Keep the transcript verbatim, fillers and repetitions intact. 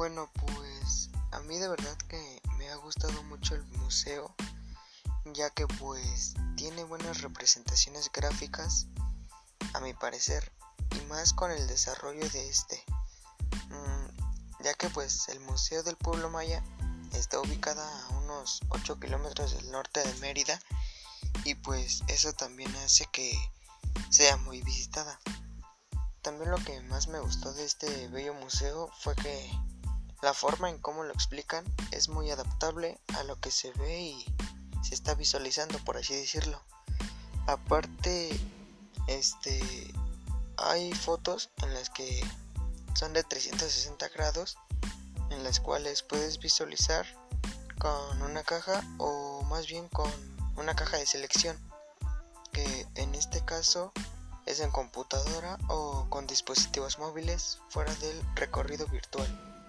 Bueno, pues a mí de verdad que me ha gustado mucho el museo, ya que pues tiene buenas representaciones gráficas, a mi parecer, y más con el desarrollo de este, mm, ya que pues el Museo del Pueblo Maya está ubicada a unos ocho kilómetros del norte de Mérida, y pues eso también hace que sea muy visitada. También lo que más me gustó de este bello museo fue que la forma en cómo lo explican es muy adaptable a lo que se ve y se está visualizando, por así decirlo. Aparte, este, hay fotos en las que son de trescientos sesenta grados, en las cuales puedes visualizar con una caja o más bien con una caja de selección, que en este caso es en computadora o con dispositivos móviles fuera del recorrido virtual.